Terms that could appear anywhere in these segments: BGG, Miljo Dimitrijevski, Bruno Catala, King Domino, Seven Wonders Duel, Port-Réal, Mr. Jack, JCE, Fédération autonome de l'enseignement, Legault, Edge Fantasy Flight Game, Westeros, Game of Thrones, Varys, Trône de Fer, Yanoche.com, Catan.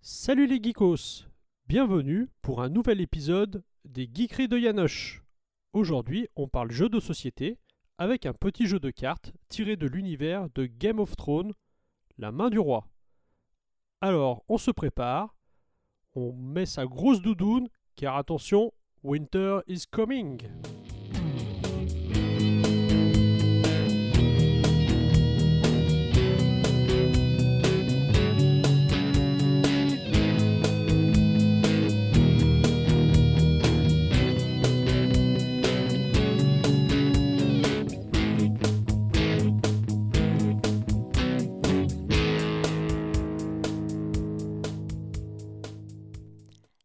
Salut les geekos, bienvenue pour un nouvel épisode des geekeries de Yanoche. Aujourd'hui, on parle jeu de société avec un petit jeu de cartes tiré de l'univers de Game of Thrones, La Main du Roi. Alors, on se prépare, on met sa grosse doudoune car attention, winter is coming.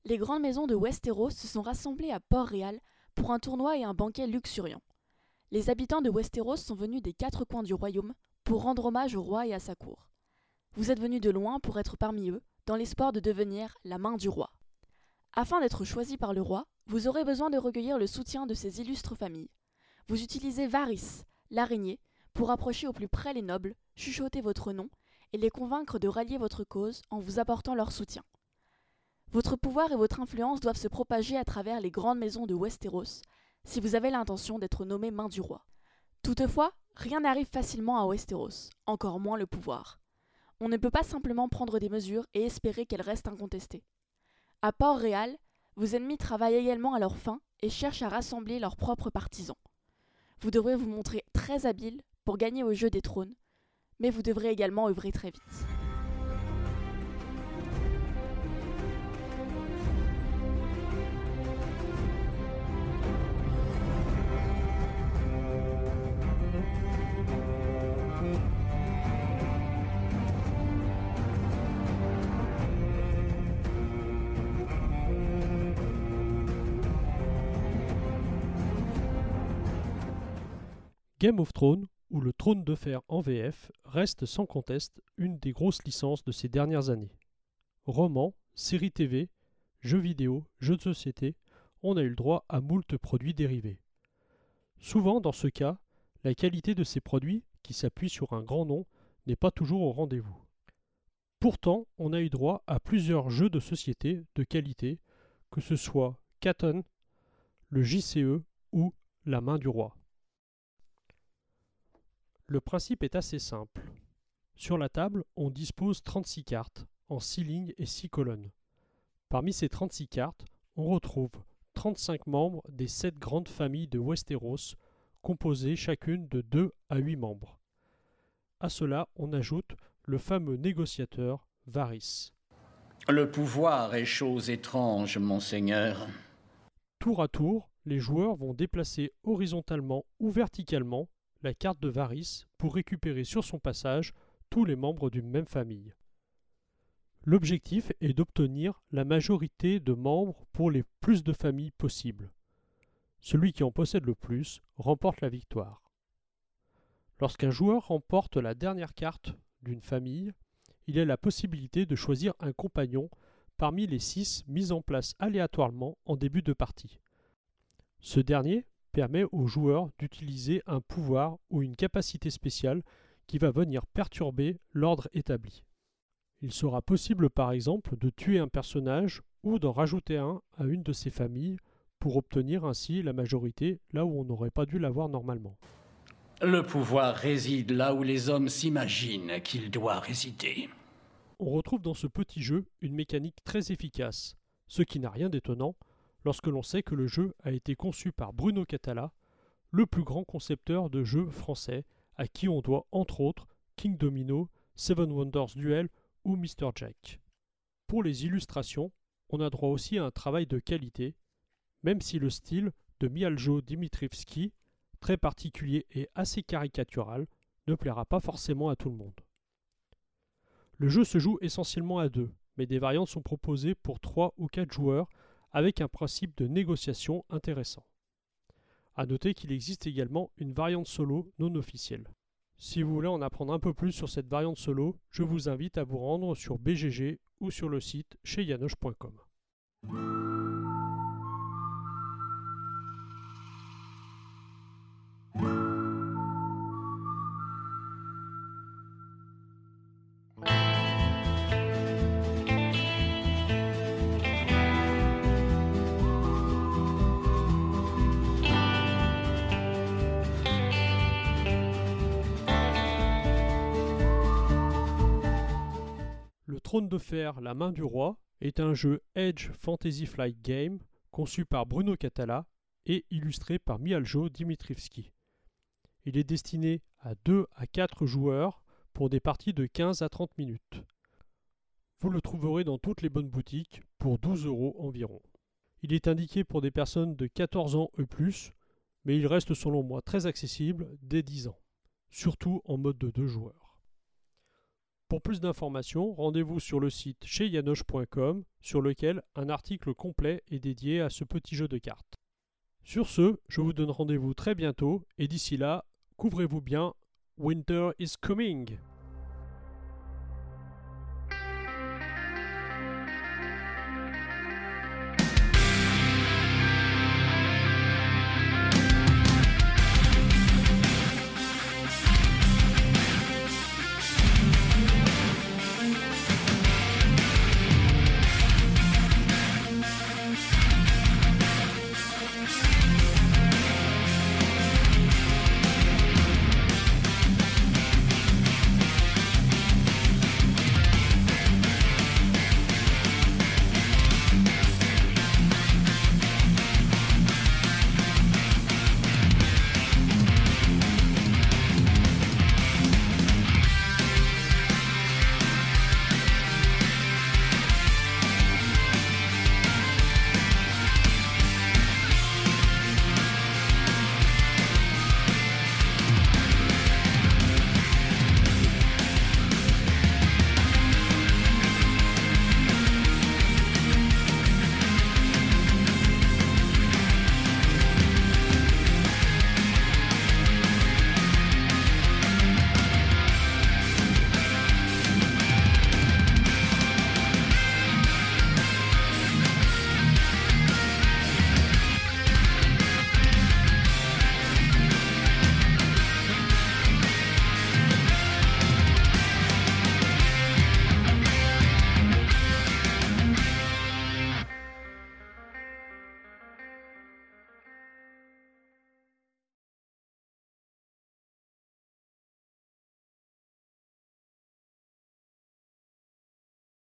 Les grandes maisons de Westeros se sont rassemblées à Port-Réal pour un tournoi et un banquet luxuriant. Les habitants de Westeros sont venus des quatre coins du royaume pour rendre hommage au roi et à sa cour. Vous êtes venus de loin pour être parmi eux, dans l'espoir de devenir la main du roi. Afin d'être choisi par le roi, vous aurez besoin de recueillir le soutien de ces illustres familles. Vous utilisez Varys, l'araignée, pour approcher au plus près les nobles, chuchoter votre nom et les convaincre de rallier votre cause en vous apportant leur soutien. Votre pouvoir et votre influence doivent se propager à travers les grandes maisons de Westeros si vous avez l'intention d'être nommé main du roi. Toutefois, rien n'arrive facilement à Westeros, encore moins le pouvoir. On ne peut pas simplement prendre des mesures et espérer qu'elles restent incontestées. À Port-Réal, vos ennemis travaillent également à leur fin et cherchent à rassembler leurs propres partisans. Vous devrez vous montrer très habile pour gagner au jeu des trônes, mais vous devrez également œuvrer très vite. Game of Thrones, ou le Trône de Fer en VF, reste sans conteste une des grosses licences de ces dernières années. Romans, séries TV, jeux vidéo, jeux de société, on a eu le droit à moult produits dérivés. Souvent, dans ce cas, la qualité de ces produits, qui s'appuient sur un grand nom, n'est pas toujours au rendez-vous. Pourtant, on a eu droit à plusieurs jeux de société de qualité, que ce soit Catan, le JCE ou La Main du Roi. Le principe est assez simple. Sur la table, on dispose 36 cartes, en 6 lignes et 6 colonnes. Parmi ces 36 cartes, on retrouve 35 membres des 7 grandes familles de Westeros, composées chacune de 2 à 8 membres. À cela, on ajoute le fameux négociateur Varys. Le pouvoir est chose étrange, monseigneur. Tour à tour, les joueurs vont déplacer horizontalement ou verticalement la carte de Varys pour récupérer sur son passage tous les membres d'une même famille. L'objectif est d'obtenir la majorité de membres pour les plus de familles possibles. Celui qui en possède le plus remporte la victoire. Lorsqu'un joueur remporte la dernière carte d'une famille, il a la possibilité de choisir un compagnon parmi les 6 mis en place aléatoirement en début de partie. Ce dernier permet aux joueurs d'utiliser un pouvoir ou une capacité spéciale qui va venir perturber l'ordre établi. Il sera possible par exemple de tuer un personnage ou d'en rajouter un à une de ses familles pour obtenir ainsi la majorité là où on n'aurait pas dû l'avoir normalement. Le pouvoir réside là où les hommes s'imaginent qu'il doit résider. On retrouve dans ce petit jeu une mécanique très efficace, ce qui n'a rien d'étonnant, lorsque l'on sait que le jeu a été conçu par Bruno Catala, le plus grand concepteur de jeux français, à qui on doit entre autres King Domino, Seven Wonders Duel ou Mr. Jack. Pour les illustrations, on a droit aussi à un travail de qualité, même si le style de Miljo Dimitrijevski, très particulier et assez caricatural, ne plaira pas forcément à tout le monde. Le jeu se joue essentiellement à 2, mais des variantes sont proposées pour 3 ou 4 joueurs avec un principe de négociation intéressant. A noter qu'il existe également une variante solo non officielle. Si vous voulez en apprendre un peu plus sur cette variante solo, je vous invite à vous rendre sur BGG ou sur le site chez Yanoche.com. Trône de Fer, la main du roi est un jeu Edge Fantasy Flight Game conçu par Bruno Catala et illustré par Miljo Dimitrijevski. Il est destiné à 2 à 4 joueurs pour des parties de 15 à 30 minutes. Vous le trouverez dans toutes les bonnes boutiques pour 12 € environ. Il est indiqué pour des personnes de 14 ans et plus, mais il reste selon moi très accessible dès 10 ans, surtout en mode de 2 joueurs. Pour plus d'informations, rendez-vous sur le site chez Yanoche.com, sur lequel un article complet est dédié à ce petit jeu de cartes. Sur ce, je vous donne rendez-vous très bientôt et d'ici là, couvrez-vous bien, Winter is coming!